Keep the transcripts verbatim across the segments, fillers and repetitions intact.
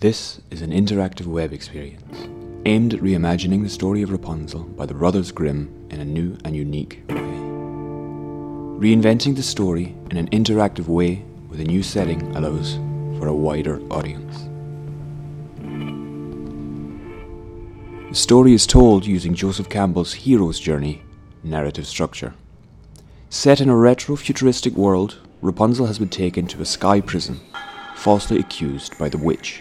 This is an interactive web experience, aimed at reimagining the story of Rapunzel by the Brothers Grimm in a new and unique way. Reinventing the story in an interactive way with a new setting allows for a wider audience. The story is told using Joseph Campbell's Hero's Journey narrative structure. Set in a retro-futuristic world, Rapunzel has been taken to a sky prison, falsely accused by the witch.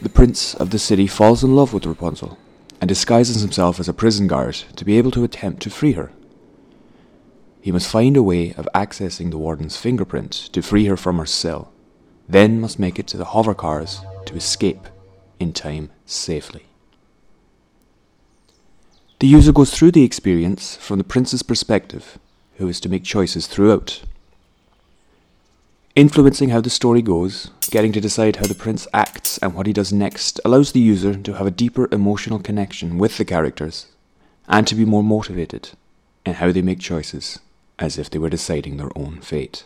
The prince of the city falls in love with Rapunzel and disguises himself as a prison guard to be able to attempt to free her. He must find a way of accessing the warden's fingerprint to free her from her cell, then must make it to the hover cars to escape in time safely. The user goes through the experience from the prince's perspective, who is to make choices throughout, influencing how the story goes. Getting to decide how the prince acts and what he does next allows the user to have a deeper emotional connection with the characters and to be more motivated in how they make choices, as if they were deciding their own fate.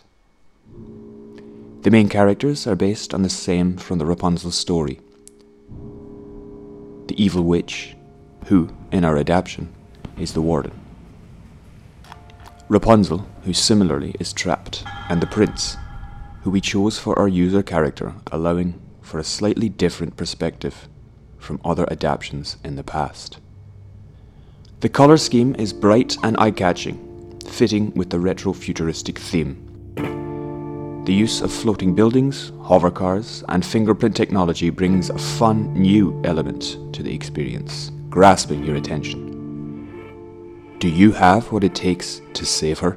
The main characters are based on the same from the Rapunzel story. The evil witch, who, in our adaptation, is the warden. Rapunzel, who similarly is trapped, and the prince, who we chose for our user character, allowing for a slightly different perspective from other adaptations in the past. The colour scheme is bright and eye-catching, fitting with the retro-futuristic theme. The use of floating buildings, hover cars, and fingerprint technology brings a fun new element to the experience, grasping your attention. Do you have what it takes to save her?